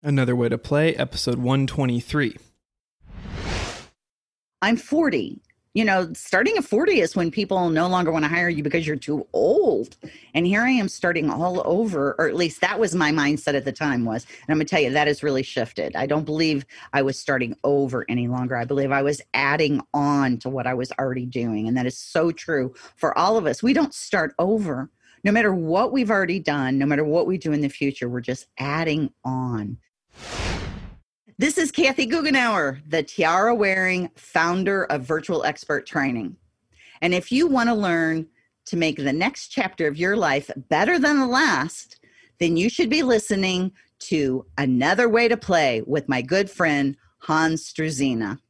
Another Way to Play, episode 123. I'm 40. You know, starting at 40 is when people no longer want to hire you because you're too old. And here I am starting all over, or at least that was my mindset at the time was. And I'm going to tell you, that has really shifted. I don't believe I was starting over any longer. I believe I was adding on to what I was already doing. And that is so true for all of us. We don't start over. No matter what we've already done, no matter what we do in the future, we're just adding on. This is Kathy Goughenour, the tiara-wearing founder of Virtual Expert Training. And if you want to learn to make the next chapter of your life better than the last, then you should be listening to Another Way to Play with my good friend, Hans Trezina.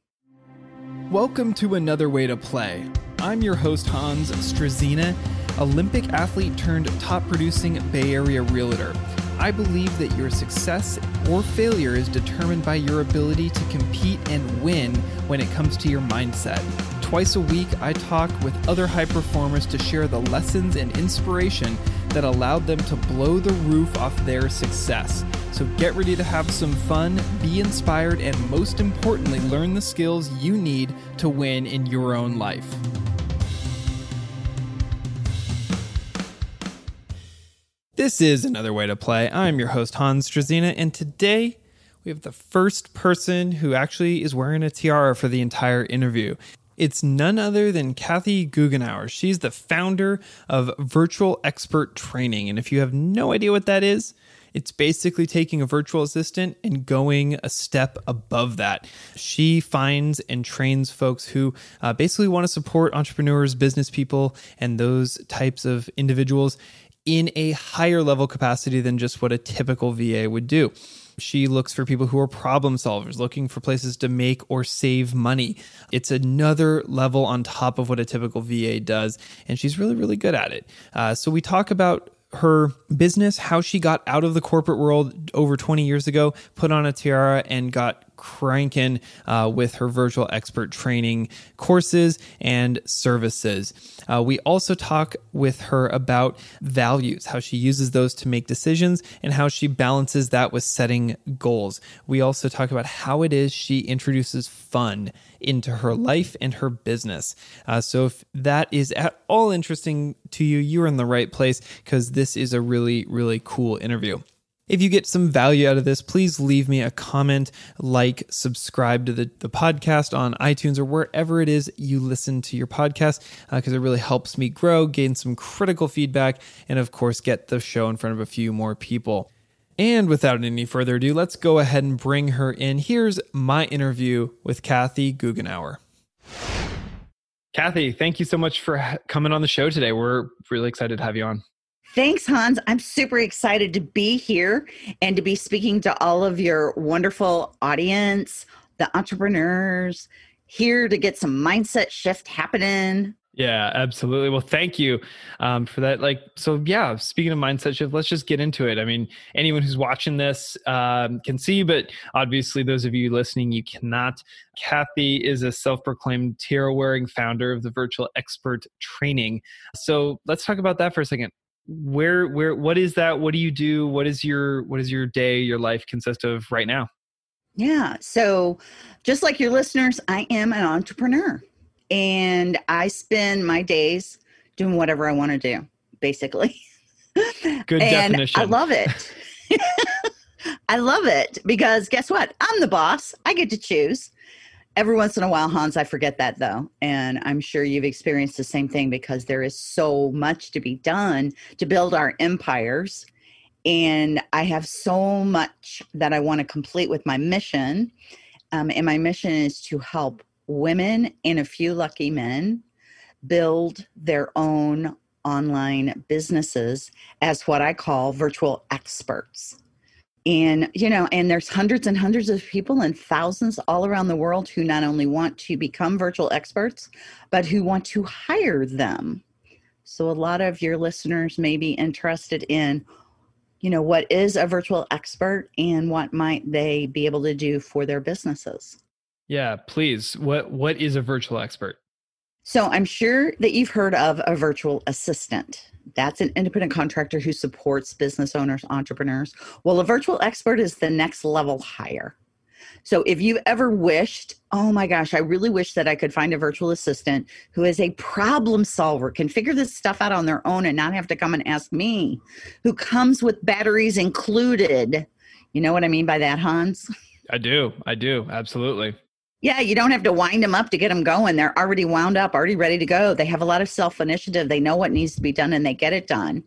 Welcome to Another Way to Play. I'm your host, Hans Struzina, Olympic athlete turned top-producing Bay Area realtor. I believe that your success or failure is determined by your ability to compete and win when it comes to your mindset. Twice a week, I talk with other high performers to share the lessons and inspiration that allowed them to blow the roof off their success. So get ready to have some fun, be inspired, and most importantly, learn the skills you need to win in your own life. This is Another Way to Play. I'm your host, Hans Trezina, and today we have the first person who actually is wearing a tiara for the entire interview. It's none other than Kathy Goughenour. She's the founder of Virtual Expert Training, and if you have no idea what that is, it's basically taking a virtual assistant and going a step above that. She finds and trains folks who basically want to support entrepreneurs, business people, and those types of individuals in a higher level capacity than just what a typical VA would do. She looks for people who are problem solvers, looking for places to make or save money. It's another level on top of what a typical VA does, and she's really, really good at it. So we talk about her business, how she got out of the corporate world over 20 years ago, put on a tiara, and got cranking with her virtual expert training courses and services. We also talk with her about values, how she uses those to make decisions and how she balances that with setting goals. We also talk about how it is she introduces fun into her life and her business. So if that is at all interesting to you, you're in the right place because this is a really, really cool interview. If you get some value out of this, please leave me a comment, like, subscribe to the podcast on iTunes or wherever it is you listen to your podcast, because it really helps me grow, gain some critical feedback, and of course, get the show in front of a few more people. And without any further ado, let's go ahead and bring her in. Here's my interview with Kathy Goughenour. Kathy, thank you so much for coming on the show today. We're really excited to have you on. Thanks, Hans. I'm super excited to be here and to be speaking to all of your wonderful audience, the entrepreneurs, here to get some mindset shift happening. Yeah, absolutely. Well, thank you for that. Speaking of mindset shift, let's just get into it. I mean, anyone who's watching this can see, but obviously those of you listening, you cannot. Kathy is a self-proclaimed tiara-wearing founder of the Virtual Expert Training. So let's talk about that for a second. Where, what is that? What do you do? What is your day, your life consist of right now? Yeah. So just like your listeners, I am an entrepreneur and I spend my days doing whatever I want to do, basically. Good and definition. I love it. I love it because guess what? I'm the boss. I get to choose. Every once in a while, Hans, I forget that though. And I'm sure you've experienced the same thing because there is so much to be done to build our empires. And I have so much that I want to complete with my mission. And my mission is to help women and a few lucky men build their own online businesses as what I call virtual experts. And, you know, and there's hundreds and hundreds of people and thousands all around the world who not only want to become virtual experts, but who want to hire them. So a lot of your listeners may be interested in, you know, what is a virtual expert and what might they be able to do for their businesses? Yeah, please. What is a virtual expert? So I'm sure that you've heard of a virtual assistant. That's an independent contractor who supports business owners, entrepreneurs. Well, a virtual expert is the next level higher. So if you've ever wished, oh my gosh, I really wish that I could find a virtual assistant who is a problem solver, can figure this stuff out on their own and not have to come and ask me, who comes with batteries included. You know what I mean by that, Hans? I do. Absolutely. Yeah, you don't have to wind them up to get them going. They're already wound up, already ready to go. They have a lot of self-initiative. They know what needs to be done and they get it done.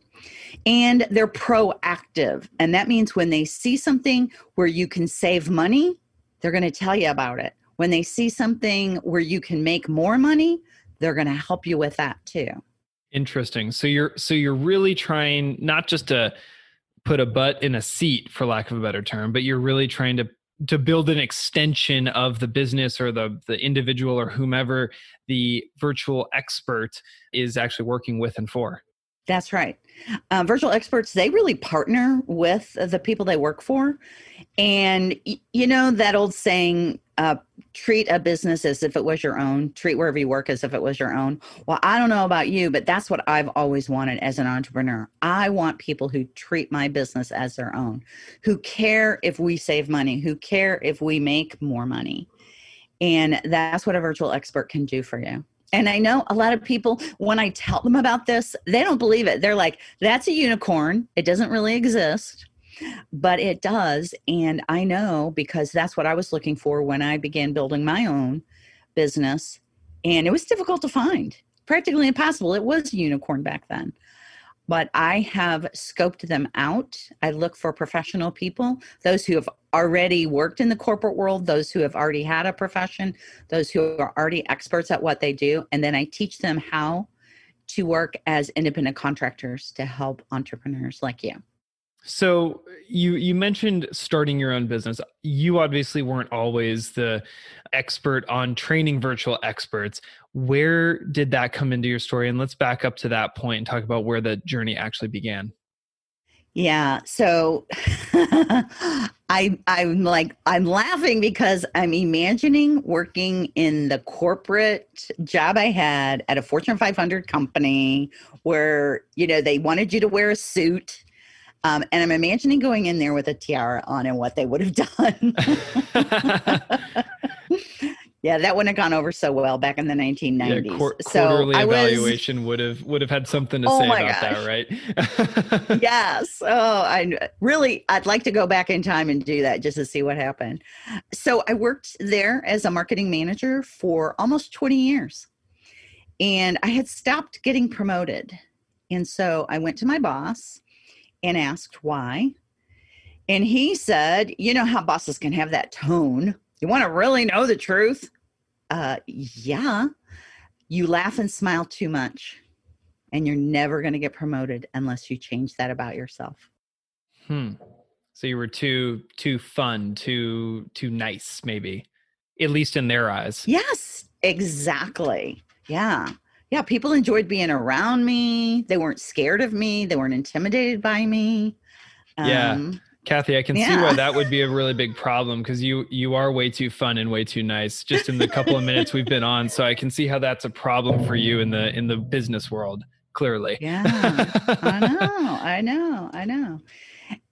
And they're proactive. And that means when they see something where you can save money, they're going to tell you about it. When they see something where you can make more money, they're going to help you with that too. Interesting. So you're really trying not just to put a butt in a seat, for lack of a better term, but you're really trying to build an extension of the business or the individual or whomever the virtual expert is actually working with and for. That's right. Virtual experts, they really partner with the people they work for. And you know that old saying, treat a business as if it was your own, treat wherever you work as if it was your own. Well, I don't know about you, but that's what I've always wanted as an entrepreneur. I want people who treat my business as their own, who care if we save money, who care if we make more money. And that's what a virtual expert can do for you. And I know a lot of people, when I tell them about this, they don't believe it. They're like, that's a unicorn. It doesn't really exist, but it does. And I know because that's what I was looking for when I began building my own business. And it was difficult to find, practically impossible. It was a unicorn back then. But I have scoped them out. I look for professional people, those who have already worked in the corporate world, those who have already had a profession, those who are already experts at what they do. And then I teach them how to work as independent contractors to help entrepreneurs like you. So you mentioned starting your own business. You obviously weren't always the expert on training virtual experts. Where did that come into your story? And let's back up to that point and talk about where the journey actually began. Yeah. So I'm laughing because I'm imagining working in the corporate job I had at a Fortune 500 company where, you know, they wanted you to wear a suit. And I'm imagining going in there with a tiara on and what they would have done. Yeah, that wouldn't have gone over so well back in the 1990s. Yeah, quarterly evaluation would have had something to say about that, right? Yes. Oh, I'd like to go back in time and do that just to see what happened. So I worked there as a marketing manager for almost 20 years. And I had stopped getting promoted. And so I went to my boss and asked why. And he said, you know how bosses can have that tone. You want to really know the truth? Yeah. You laugh and smile too much, and you're never going to get promoted unless you change that about yourself. So you were too fun, too nice, maybe, at least in their eyes. Yes, exactly. Yeah. Yeah, people enjoyed being around me. They weren't scared of me. They weren't intimidated by me. Yeah, Kathy, I can see why that would be a really big problem because you are way too fun and way too nice just in the couple of minutes we've been on. So I can see how that's a problem for you in the business world, clearly. Yeah, I know.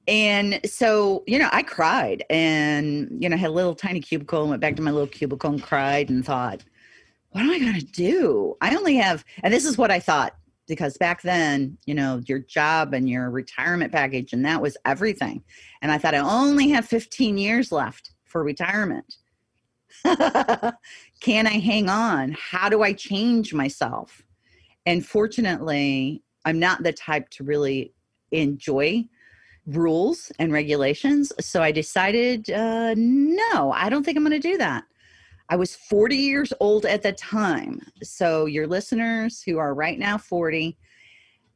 And so, you know, I cried and, you know, had a little tiny cubicle and went back to my little cubicle and cried and thought, what am I going to do? I only have, and this is what I thought, because back then, you know, your job and your retirement package, and that was everything. And I thought I only have 15 years left for retirement. Can I hang on? How do I change myself? And fortunately, I'm not the type to really enjoy rules and regulations. So I decided, no, I don't think I'm going to do that. I was 40 years old at the time. So your listeners who are right now 40,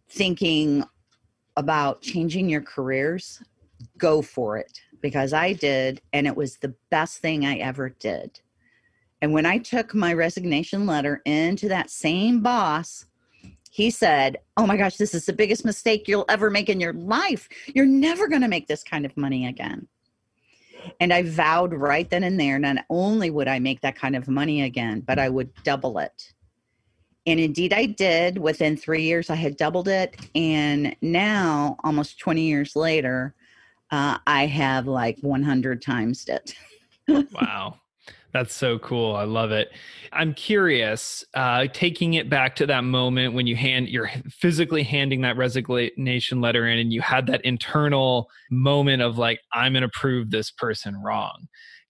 thinking about changing your careers, go for it, because I did. And it was the best thing I ever did. And when I took my resignation letter into that same boss, he said, oh my gosh, this is the biggest mistake you'll ever make in your life. You're never going to make this kind of money again. And I vowed right then and there, not only would I make that kind of money again, but I would double it. And indeed I did. Within 3 years, I had doubled it. And now, almost 20 years later, I have like 100 times it. Wow. That's so cool. I love it. I'm curious, taking it back to that moment when you're physically handing that resignation letter in and you had that internal moment of like, I'm going to prove this person wrong.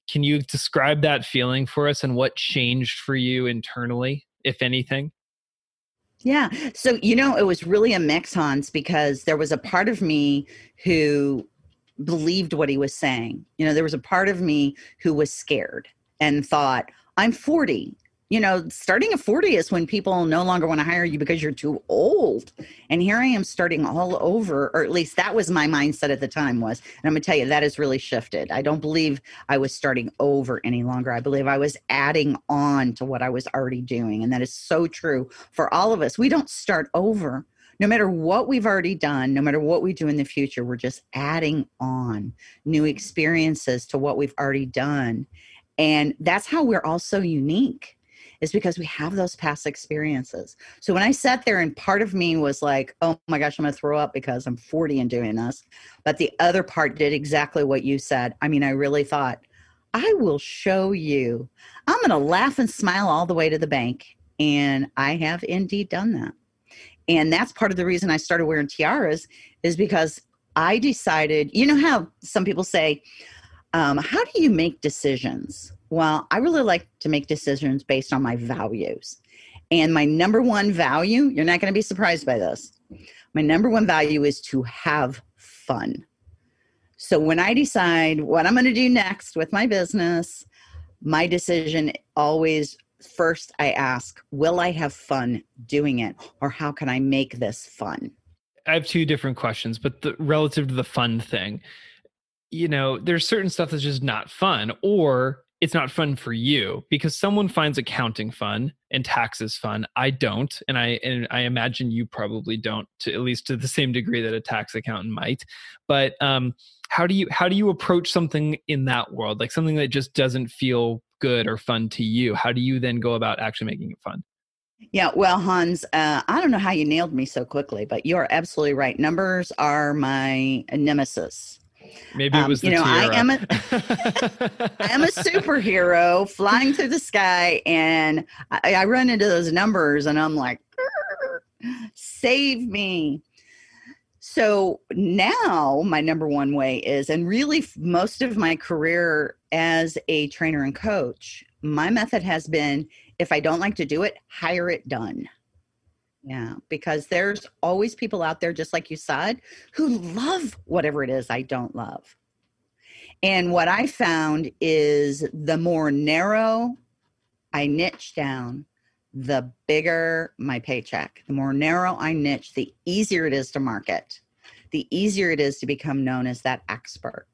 Can you describe that feeling for us and what changed for you internally, if anything? Yeah. So, it was really a mix, Hans, because there was a part of me who believed what he was saying. There was a part of me who was scared and thought, I'm 40. Starting at 40 is when people no longer want to hire you because you're too old. And here I am starting all over, or at least that was my mindset at the time was, and I'm going to tell you, that has really shifted. I don't believe I was starting over any longer. I believe I was adding on to what I was already doing. And that is so true for all of us. We don't start over. No matter what we've already done, no matter what we do in the future, we're just adding on new experiences to what we've already done. And that's how we're all so unique, is because we have those past experiences. So when I sat there and part of me was like, oh my gosh, I'm going to throw up because I'm 40 and doing this. But the other part did exactly what you said. I mean, I really thought, I will show you. I'm going to laugh and smile all the way to the bank. And I have indeed done that. And that's part of the reason I started wearing tiaras, is because I decided, how some people say, how do you make decisions? Well, I really like to make decisions based on my values. And my number one value, you're not going to be surprised by this. My number one value is to have fun. So when I decide what I'm going to do next with my business, my decision always first, I ask, will I have fun doing it? Or how can I make this fun? I have two different questions, but relative to the fun thing, there's certain stuff that's just not fun, or it's not fun for you, because someone finds accounting fun and taxes fun. I don't. And I imagine you probably don't, at least to the same degree that a tax accountant might. But how do you approach something in that world? Like something that just doesn't feel good or fun to you, how do you then go about actually making it fun? Yeah, well, Hans, I don't know how you nailed me so quickly, but you're absolutely right. Numbers are my nemesis. Maybe it was the tiara. I am a superhero flying through the sky, and I run into those numbers, and I'm like, save me. So now my number one way is, and really most of my career as a trainer and coach, my method has been, if I don't like to do it, hire it done. Yeah, because there's always people out there, just like you said, who love whatever it is I don't love. And what I found is the more narrow I niche down, the bigger my paycheck. The more narrow I niche, the easier it is to market, the easier it is to become known as that expert.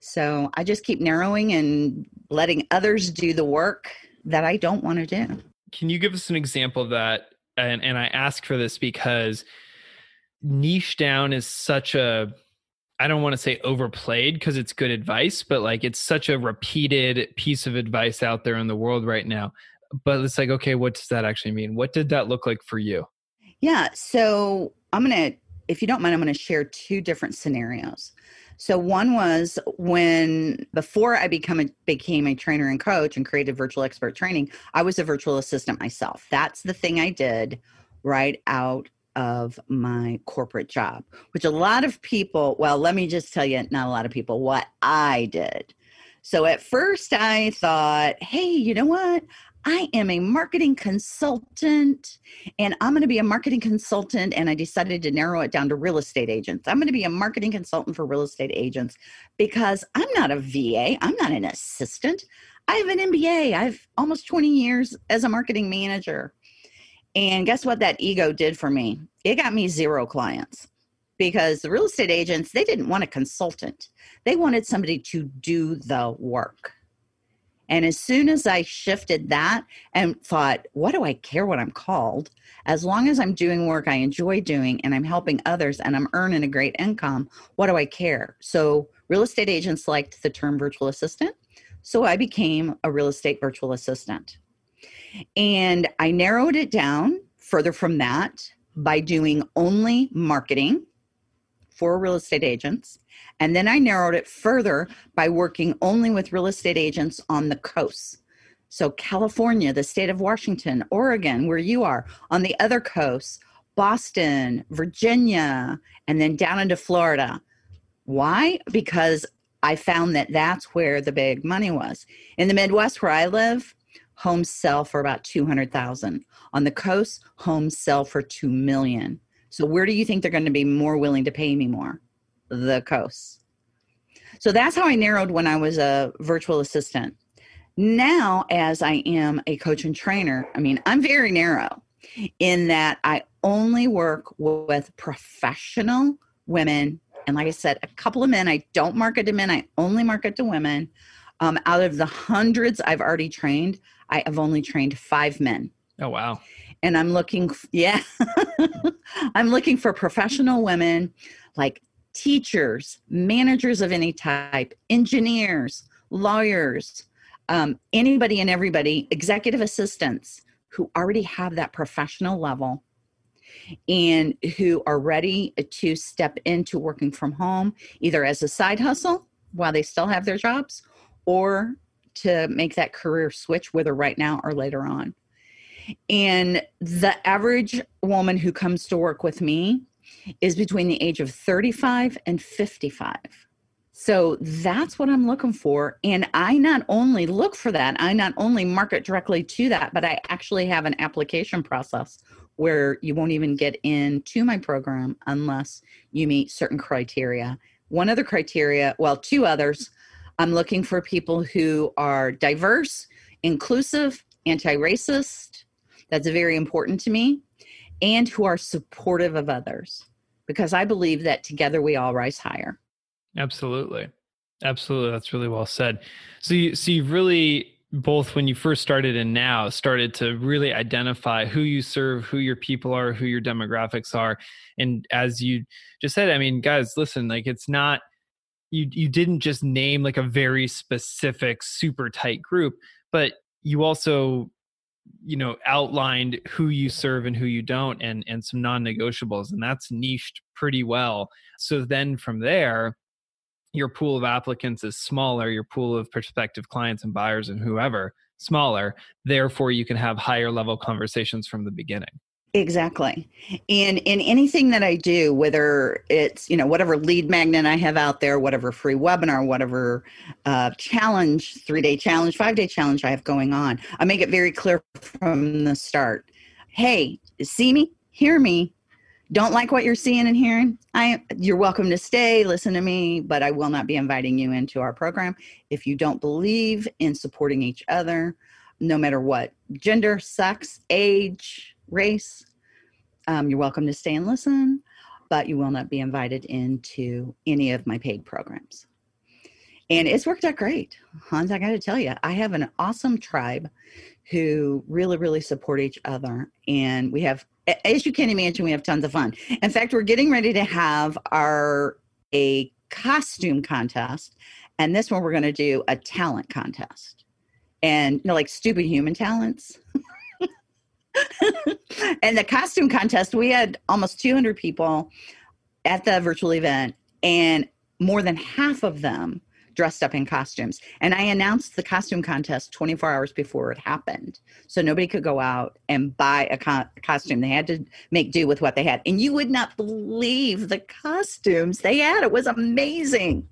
So I just keep narrowing and letting others do the work that I don't want to do. Can you give us an example of that? And I ask for this because niche down is such a, I don't want to say overplayed because it's good advice, but like it's such a repeated piece of advice out there in the world right now. But it's like, okay, what does that actually mean? What did that look like for you? Yeah. So if you don't mind, I'm going to share two different scenarios. So one was before I became a trainer and coach and created Virtual Expert Training, I was a virtual assistant myself. That's the thing I did right out of my corporate job, which a lot of people, well, let me just tell you, not a lot of people, what I did. So at first I thought, hey, you know what? I am a marketing consultant, and I'm going to be a marketing consultant. And I decided to narrow it down to real estate agents. I'm going to be a marketing consultant for real estate agents because I'm not a VA. I'm not an assistant. I have an MBA. I have almost 20 years as a marketing manager. And guess what that ego did for me? It got me zero clients because the real estate agents, they didn't want a consultant. They wanted somebody to do the work. And as soon as I shifted that and thought, what do I care what I'm called? As long as I'm doing work I enjoy doing and I'm helping others and I'm earning a great income, what do I care? So real estate agents liked the term virtual assistant. So I became a real estate virtual assistant. And I narrowed it down further from that by doing only marketing for real estate agents. And then I narrowed it further by working only with real estate agents on the coast. So California, the state of Washington, Oregon, where you are, on the other coast, Boston, Virginia, and then down into Florida. Why? Because I found that that's where the big money was. In the Midwest where I live, homes sell for about $200,000. On the coast, homes sell for $2 million. So where do you think they're going to be more willing to pay me more? The coast. So that's how I narrowed when I was a virtual assistant. Now, as I am a coach and trainer, I mean, I'm very narrow in that I only work with professional women. And like I said, a couple of men, I don't market to men. I only market to women. Out of the hundreds I've already trained, I have only trained 5 men. Oh, wow. And I'm looking, I'm looking for professional women like teachers, managers of any type, engineers, lawyers, anybody and everybody, executive assistants who already have that professional level and who are ready to step into working from home, either as a side hustle while they still have their jobs or to make that career switch, whether right now or later on. And the average woman who comes to work with me is between the age of 35 and 55. So that's what I'm looking for. And I not only look for that, I not only market directly to that, but I actually have an application process where you won't even get into my program unless you meet certain criteria. One other criteria, well, 2 others. I'm looking for people who are diverse, inclusive, anti-racist. That's very important to me. And who are supportive of others, because I believe that together we all rise higher. Absolutely. Absolutely. That's really well said. So you've really, both when you first started and now, started to really identify who you serve, who your people are, who your demographics are. And as you just said, I mean, guys, listen, like it's not, you didn't just name like a very specific, super tight group, but you also, you know, outlined who you serve and who you don't and some non-negotiables. And that's niched pretty well. So then from there, your pool of applicants is smaller, your pool of prospective clients and buyers and whoever smaller. Therefore, you can have higher level conversations from the beginning. Exactly. And in anything that I do, whether it's, you know, whatever lead magnet I have out there, whatever free webinar, whatever challenge, 3-day challenge, 5-day challenge I have going on, I make it very clear from the start. Hey, see me, hear me. Don't like what you're seeing and hearing? You're welcome to stay, listen to me, but I will not be inviting you into our program. If you don't believe in supporting each other, no matter what, gender, sex, age, race, you're welcome to stay and listen, but you will not be invited into any of my paid programs. And it's worked out great. Hans, I got to tell you, I have an awesome tribe who really, really support each other. And we have, as you can imagine, we have tons of fun. In fact, we're getting ready to have a costume contest. And this one, we're going to do a talent contest. And, you know, like stupid human talents. And the costume contest, we had almost 200 people at the virtual event. And more than half of them dressed up in costumes. And I announced the costume contest 24 hours before it happened. So nobody could go out and buy a costume. They had to make do with what they had. And you would not believe the costumes they had. It was amazing.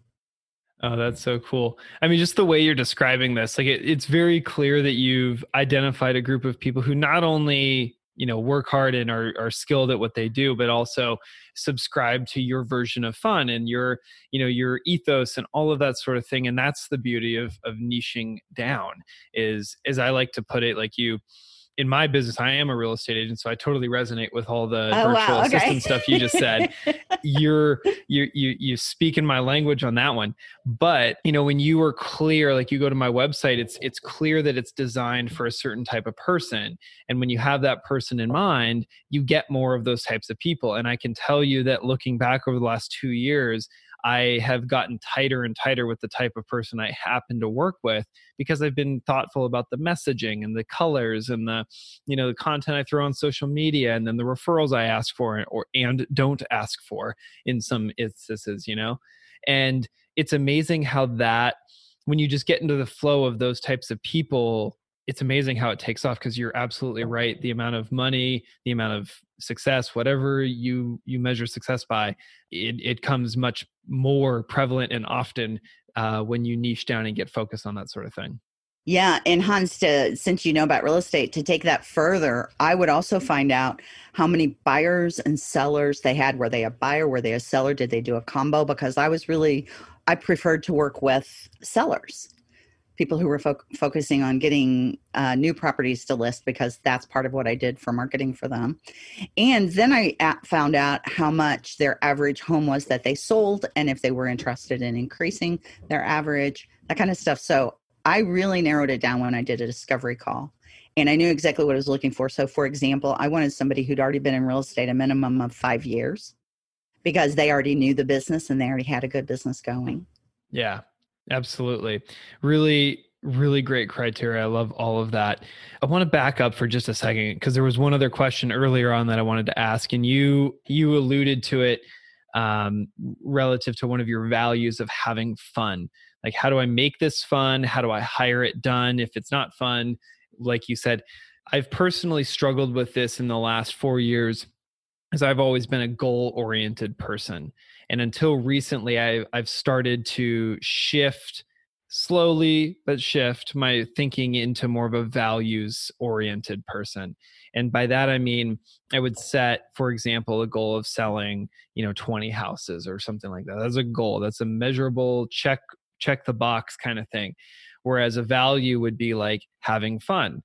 Oh, that's so cool. I mean, just the way you're describing this, like it's very clear that you've identified a group of people who not only, you know, work hard and are skilled at what they do, but also subscribe to your version of fun and your, you know, your ethos and all of that sort of thing. And that's the beauty of niching down is, as I like to put it, like you, in my business, I am a real estate agent, so I totally resonate with all the virtual assistant stuff you just said. You speak in my language on that one. But, you know, when you are clear, like you go to my website, it's clear that it's designed for a certain type of person. And when you have that person in mind, you get more of those types of people. And I can tell you that looking back over the last 2 years, I have gotten tighter and tighter with the type of person I happen to work with, because I've been thoughtful about the messaging and the colors and the, you know, the content I throw on social media, and then the referrals I ask for or and don't ask for in some instances, you know. And it's amazing how that, when you just get into the flow of those types of people, it's amazing how it takes off, because you're absolutely right. The amount of money, the amount of success, whatever you measure success by, it comes much more prevalent and often when you niche down and get focused on that sort of thing. Yeah. And Hans, since you know about real estate, to take that further, I would also find out how many buyers and sellers they had. Were they a buyer? Were they a seller? Did they do a combo? Because I preferred to work with sellers, people who were focusing on getting new properties to list, because that's part of what I did for marketing for them. And then I found out how much their average home was that they sold, and if they were interested in increasing their average, that kind of stuff. So I really narrowed it down when I did a discovery call, and I knew exactly what I was looking for. So for example, I wanted somebody who'd already been in real estate a minimum of 5 years, because they already knew the business and they already had a good business going. Yeah, absolutely. Really, really great criteria. I love all of that. I want to back up for just a second, because there was one other question earlier on that I wanted to ask, and you alluded to it relative to one of your values of having fun. Like, how do I make this fun? How do I hire it done if it's not fun? Like you said, I've personally struggled with this in the last 4 years, because I've always been a goal-oriented person. And until recently, I've started to shift, slowly but shift, my thinking into more of a values-oriented person. And by that, I mean, I would set, for example, a goal of selling, 20 houses or something like that. That's a goal. That's a measurable check the box kind of thing. Whereas a value would be like having fun.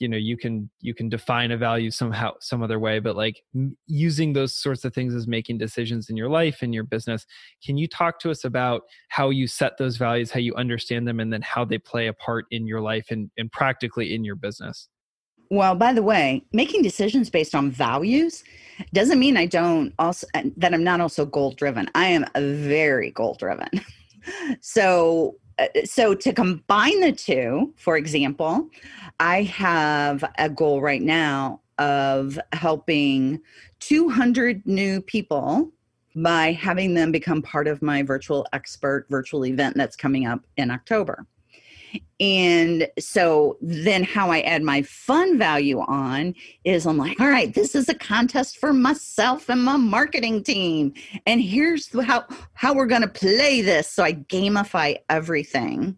You can define a value somehow, some other way, but like using those sorts of things as making decisions in your life and your business. Can you talk to us about how you set those values, how you understand them, and then how they play a part in your life and practically in your business? Well, by the way, making decisions based on values doesn't mean that I'm not also goal driven. I am very goal driven. So to combine the two, for example, I have a goal right now of helping 200 new people by having them become part of my virtual event that's coming up in October. And so then how I add my fun value on is, I'm like, all right, this is a contest for myself and my marketing team. And here's how we're going to play this. So I gamify everything,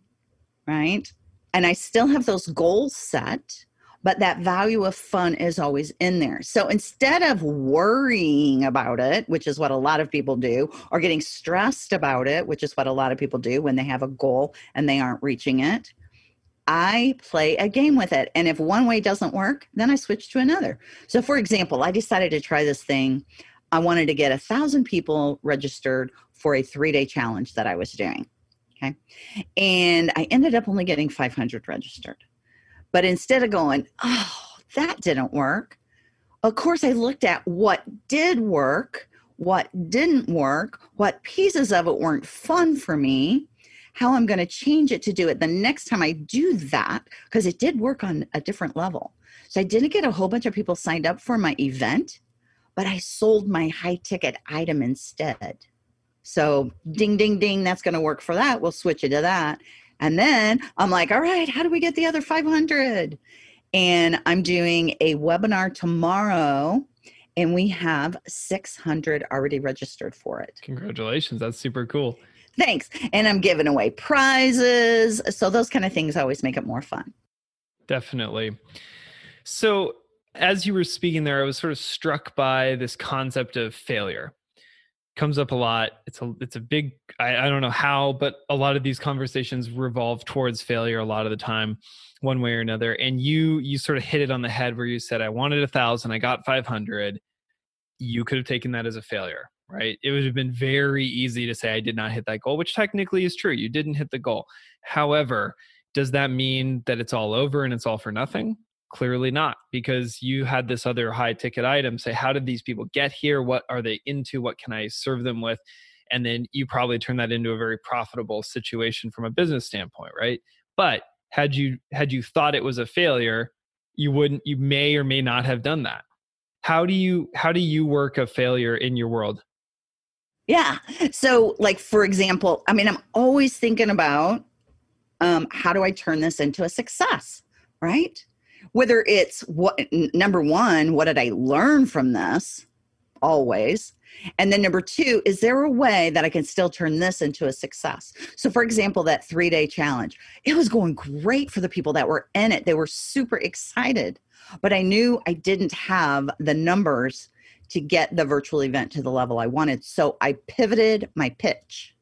right? And I still have those goals set, but that value of fun is always in there. So instead of worrying about it, which is what a lot of people do, or getting stressed about it, which is what a lot of people do when they have a goal and they aren't reaching it, I play a game with it. And if one way doesn't work, then I switch to another. So for example, I decided to try this thing. I wanted to get 1,000 people registered for a 3-day challenge that I was doing. Okay. And I ended up only getting 500 registered. But instead of going, oh, that didn't work, of course, I looked at what did work, what didn't work, what pieces of it weren't fun for me, how I'm going to change it to do it the next time I do that, because it did work on a different level. So I didn't get a whole bunch of people signed up for my event, but I sold my high-ticket item instead. So ding, ding, ding, that's going to work for that. We'll switch it to that. And then I'm like, all right, how do we get the other 500? And I'm doing a webinar tomorrow, and we have 600 already registered for it. Congratulations. That's super cool. Thanks. And I'm giving away prizes. So those kind of things always make it more fun. Definitely. So as you were speaking there, I was sort of struck by this concept of failure. Comes up a lot. It's a big, I don't know how, but a lot of these conversations revolve towards failure a lot of the time, one way or another. And you sort of hit it on the head where you said, I wanted 1,000, I got 500. You could have taken that as a failure, right? It would have been very easy to say, I did not hit that goal, which technically is true. You didn't hit the goal. However, does that mean that it's all over and it's all for nothing? Clearly not, because you had this other high ticket item. Say, how did these people get here? What are they into? What can I serve them with? And then you probably turn that into a very profitable situation from a business standpoint, right? But had you thought it was a failure, you may or may not have done that. How do you work a failure in your world? Yeah. So like, for example, I mean, I'm always thinking about how do I turn this into a success, right? Whether it's what did I learn from this? Always. And then number two, is there a way that I can still turn this into a success? So for example, that 3-day challenge, it was going great for the people that were in it. They were super excited, but I knew I didn't have the numbers to get the virtual event to the level I wanted. So I pivoted my pitch.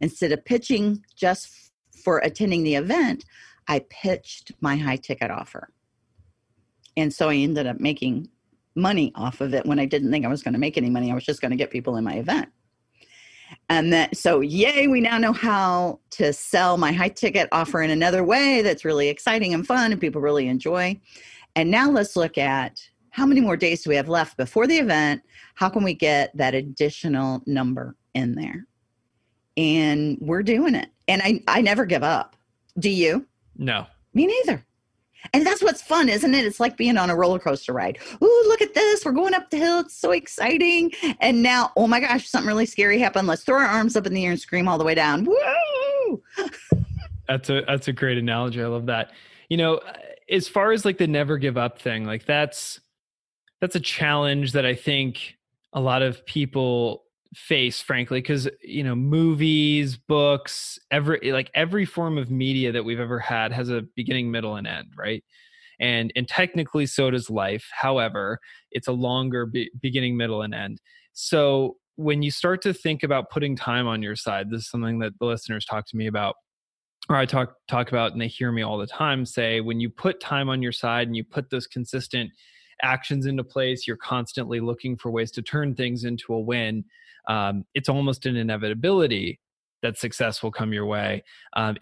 Instead of pitching just for attending the event, I pitched my high ticket offer. And so I ended up making money off of it when I didn't think I was going to make any money. I was just going to get people in my event. And that, so yay, we now know how to sell my high ticket offer in another way that's really exciting and fun and people really enjoy. And now let's look at how many more days do we have left before the event? How can we get that additional number in there? And we're doing it. And I never give up. Do you? No. Me neither. And that's what's fun, isn't it? It's like being on a roller coaster ride. Ooh, look at this. We're going up the hill. It's so exciting. And now, oh my gosh, something really scary happened. Let's throw our arms up in the air and scream all the way down. Woo! That's a great analogy. I love that. You know, as far as like the never give up thing, like that's a challenge that I think a lot of people face, frankly, because, you know, movies, books, every form of media that we've ever had has a beginning, middle, and end, right? And technically so does life. However, it's a longer beginning, middle, and end. So when you start to think about putting time on your side, this is something that the listeners talk to me about, or I talk about, and they hear me all the time say, when you put time on your side and you put those consistent actions into place, you're constantly looking for ways to turn things into a win. It's almost an inevitability that success will come your way.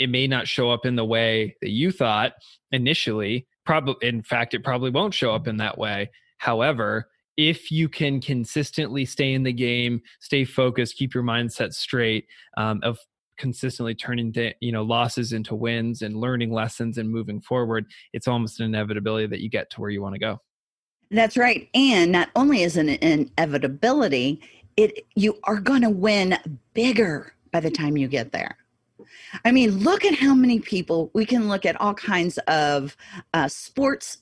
It may not show up in the way that you thought initially. In fact, it probably won't show up in that way. However, if you can consistently stay in the game, stay focused, keep your mindset straight, of consistently turning losses into wins and learning lessons and moving forward, it's almost an inevitability that you get to where you want to go. That's right. And not only is it an inevitability, you are going to win bigger by the time you get there. I mean, look at how many people, we can look at all kinds of sports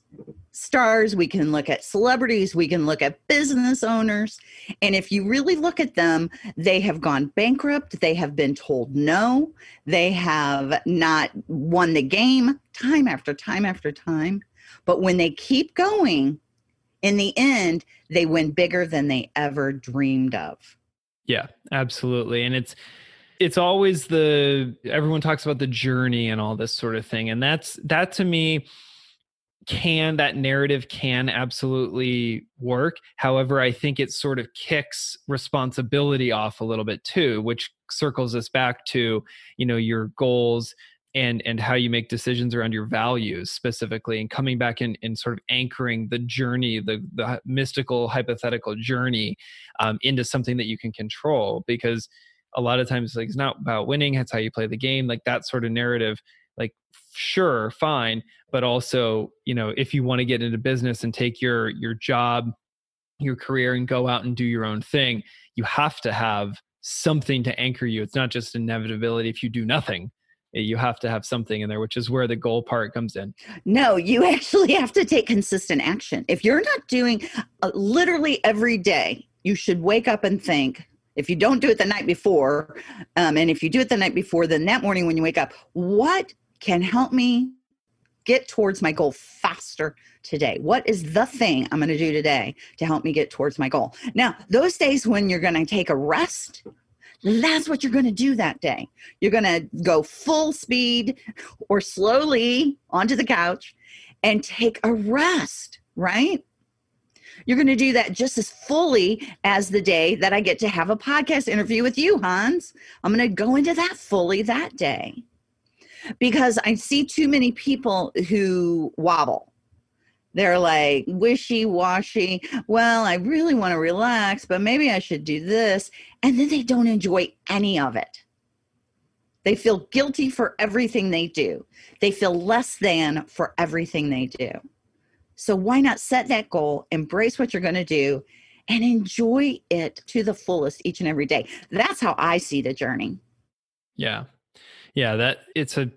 stars, we can look at celebrities, we can look at business owners. And if you really look at them, they have gone bankrupt, they have been told no, they have not won the game time after time after time. But when they keep going, in the end, they win bigger than they ever dreamed of. Yeah, absolutely. And it's always everyone talks about the journey and all this sort of thing. And that to me, that narrative can absolutely work. However, I think it sort of kicks responsibility off a little bit too, which circles us back to, you know, your goals and how you make decisions around your values specifically, and coming back and sort of anchoring the journey, the mystical, hypothetical journey into something that you can control. Because a lot of times, like, it's not about winning, it's how you play the game, like that sort of narrative, like, sure, fine. But also, you know, if you want to get into business and take your job, your career, and go out and do your own thing, you have to have something to anchor you. It's not just inevitability if you do nothing. You have to have something in there, which is where the goal part comes in. No, you actually have to take consistent action. If you're not doing literally every day, you should wake up and think, if you don't do it the night before, and if you do it the night before, then that morning when you wake up, what can help me get towards my goal faster today? What is the thing I'm going to do today to help me get towards my goal? Now, those days when you're going to take a rest, that's what you're going to do that day. You're going to go full speed or slowly onto the couch and take a rest, right? You're going to do that just as fully as the day that I get to have a podcast interview with you, Hans. I'm going to go into that fully that day, because I see too many people who wobble. they're like wishy-washy. Well, I really want to relax, but maybe I should do this. And then they don't enjoy any of it. They feel guilty for everything they do. They feel less than for everything they do. So why not set that goal, embrace what you're going to do, and enjoy it to the fullest each and every day? That's how I see the journey. Yeah. Yeah. That it's a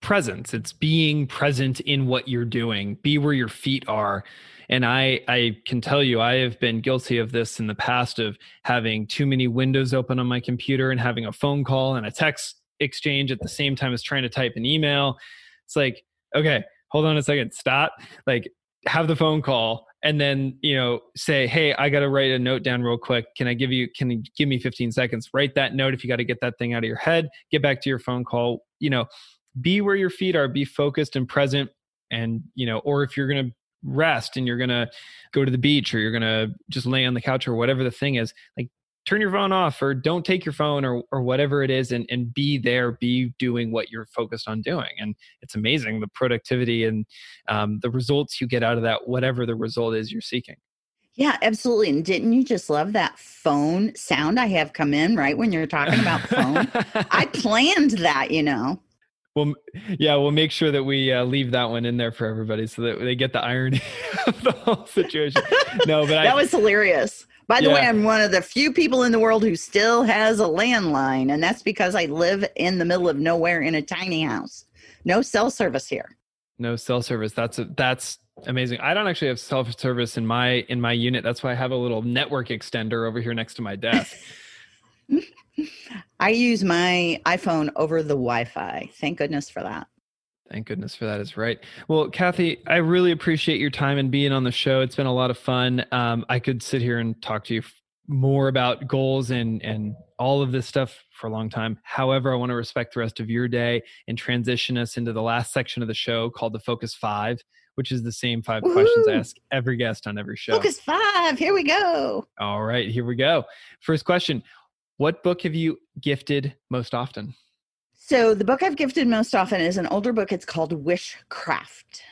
presence. It's being present in what you're doing. Be where your feet are. And I can tell you, I have been guilty of this in the past, of having too many windows open on my computer and having a phone call and a text exchange at the same time as trying to type an email. It's like, okay, hold on a second, stop, like have the phone call. And then, you know, say, hey, I got to write a note down real quick. Can you give me 15 seconds? Write that note. If you got to get that thing out of your head, get back to your phone call, you know, be where your feet are, be focused and present. And, you know, or if you're going to rest and you're going to go to the beach, or you're going to just lay on the couch, or whatever the thing is, like turn your phone off, or don't take your phone, or whatever it is, and be there, be doing what you're focused on doing. And it's amazing the productivity and the results you get out of that, whatever the result is you're seeking. Yeah, absolutely. And didn't you just love that phone sound I have come in right when you're talking about phone? I planned that, you know. Well, yeah, we'll make sure that we leave that one in there for everybody so that they get the irony of the whole situation. No, but that was hilarious. By the way, I'm one of the few people in the world who still has a landline, and that's because I live in the middle of nowhere in a tiny house. No cell service here. No cell service. That's amazing. I don't actually have cell service in my unit. That's why I have a little network extender over here next to my desk. I use my iPhone over the Wi-Fi. Thank goodness for that. Thank goodness for that is right. Well, Kathy, I really appreciate your time and being on the show. It's been a lot of fun. I could sit here and talk to you more about goals and all of this stuff for a long time. However, I want to respect the rest of your day and transition us into the last section of the show called the Focus 5, which is the same 5 Woo-hoo. Questions I ask every guest on every show. Focus 5. Here we go. All right, here we go. First question. What book have you gifted most often? So the book I've gifted most often is an older book. It's called Wishcraft.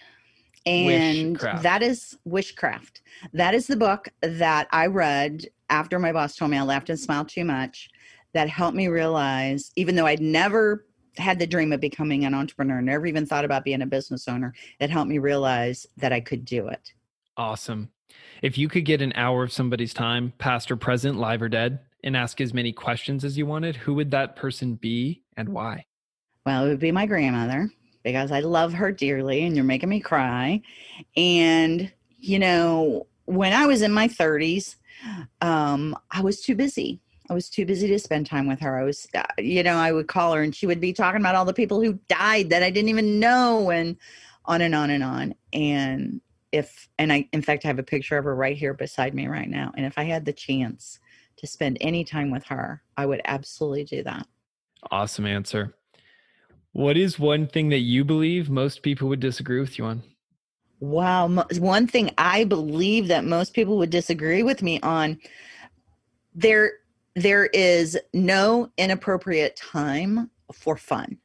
And that is the book that I read after my boss told me I laughed and smiled too much, that helped me realize, even though I'd never had the dream of becoming an entrepreneur, never even thought about being a business owner, it helped me realize that I could do it. Awesome. If you could get an hour of somebody's time, past or present, live or dead, and ask as many questions as you wanted, who would that person be and why? Well, it would be my grandmother, because I love her dearly, and you're making me cry. And, you know, when I was in my 30s, I was too busy. I was too busy to spend time with her. I was, you know, I would call her and she would be talking about all the people who died that I didn't even know, and on and on and on. And I have a picture of her right here beside me right now. And if I had the chance to spend any time with her, I would absolutely do that. Awesome answer. What is one thing that you believe most people would disagree with you on? Wow. One thing I believe that most people would disagree with me on, there is no inappropriate time for fun.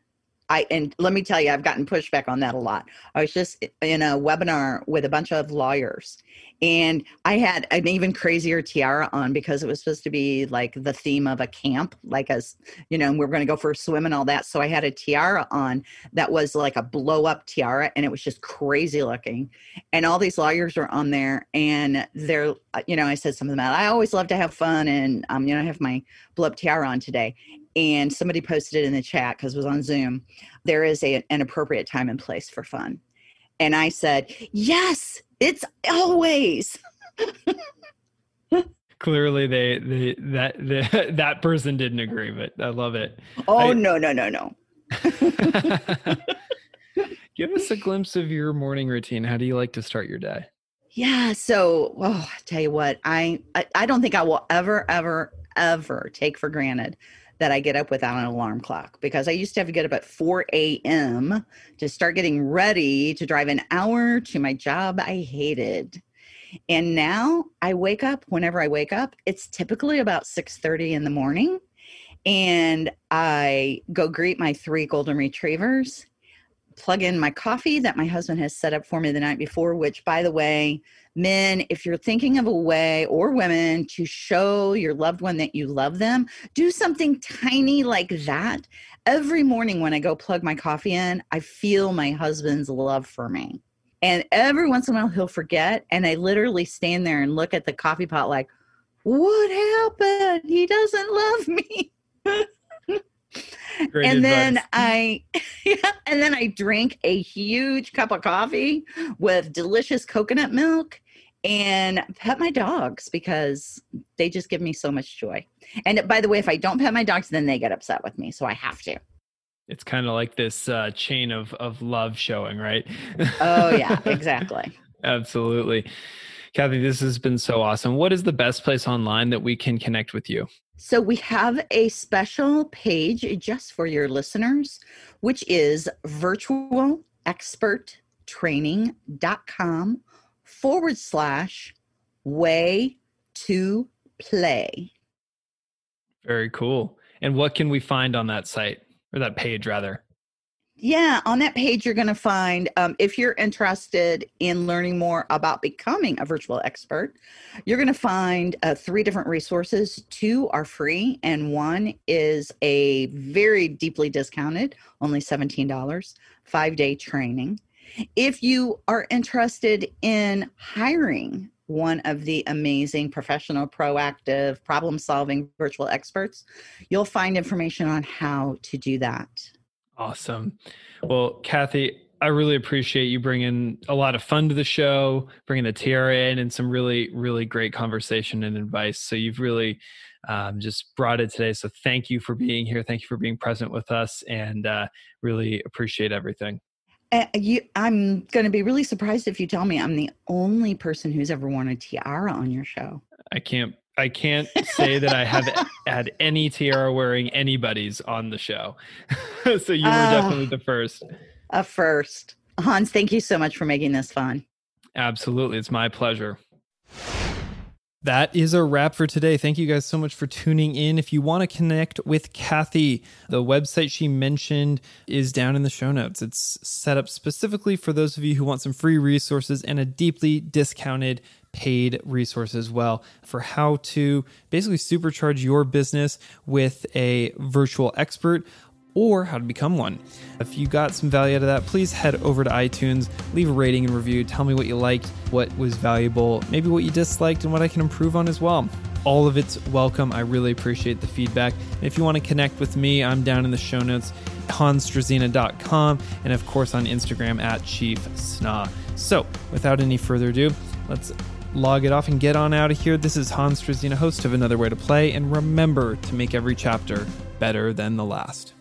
And let me tell you, I've gotten pushback on that a lot. I was just in a webinar with a bunch of lawyers, and I had an even crazier tiara on because it was supposed to be like the theme of a camp, like as, you know, and we were going to go for a swim and all that. So I had a tiara on that was like a blow up tiara, and it was just crazy looking. And all these lawyers were on there, and they're, you know, I said something about, I always love to have fun, and, you know, I have my blow up tiara on today. And somebody posted it in the chat because it was on Zoom. There is an appropriate time and place for fun. And I said, yes, it's always. Clearly, that person didn't agree, but I love it. Oh, no. Give us a glimpse of your morning routine. How do you like to start your day? Yeah. So, I tell you what, I don't think I will ever take for granted that I get up without an alarm clock, because I used to have to get up at 4 a.m. to start getting ready to drive an hour to my job I hated. And now I wake up whenever I wake up. It's typically about 6:30 in the morning. And I go greet my 3 golden retrievers, plug in my coffee that my husband has set up for me the night before, which, by the way, men, if you're thinking of a way, or women, to show your loved one that you love them, do something tiny like that. Every morning when I go plug my coffee in, I feel my husband's love for me. And every once in a while he'll forget. And I literally stand there and look at the coffee pot like, what happened? He doesn't love me. Great and advice. Then I drink a huge cup of coffee with delicious coconut milk and pet my dogs because they just give me so much joy. And by the way, if I don't pet my dogs, then they get upset with me. So I have to. It's kind of like this chain of love showing, right? Oh yeah, exactly. Absolutely. Kathy, this has been so awesome. What is the best place online that we can connect with you? So we have a special page just for your listeners, which is virtualexperttraining.com/way-to-play. Very cool. And what can we find on that site, or that page rather? Yeah, on that page, you're going to find, if you're interested in learning more about becoming a virtual expert, you're going to find 3 different resources. 2 are free, and 1 is a very deeply discounted, only $17, 5-day training. If you are interested in hiring one of the amazing professional, proactive, problem-solving virtual experts, you'll find information on how to do that. Awesome. Well, Kathy, I really appreciate you bringing a lot of fun to the show, bringing the tiara in, and some really, really great conversation and advice. So you've really just brought it today. So thank you for being here. Thank you for being present with us, and really appreciate everything. I'm going to be really surprised if you tell me I'm the only person who's ever worn a tiara on your show. I can't say that I have had any tiara wearing anybody's on the show. So you were definitely the first. A first. Hans, thank you so much for making this fun. Absolutely. It's my pleasure. That is a wrap for today. Thank you guys so much for tuning in. If you want to connect with Kathy, the website she mentioned is down in the show notes. It's set up specifically for those of you who want some free resources and a deeply discounted paid resource as well for how to basically supercharge your business with a virtual expert, or how to become one. If you got some value out of that, please head over to iTunes, leave a rating and review, tell me what you liked, what was valuable, maybe what you disliked, and what I can improve on as well. All of it's welcome. I really appreciate the feedback. And if you want to connect with me, I'm down in the show notes, hansstrezina.com, and of course on Instagram @ChiefSnaw. So without any further ado, let's log it off and get on out of here. This is Hans Trezina, host of Another Way to Play, and remember to make every chapter better than the last.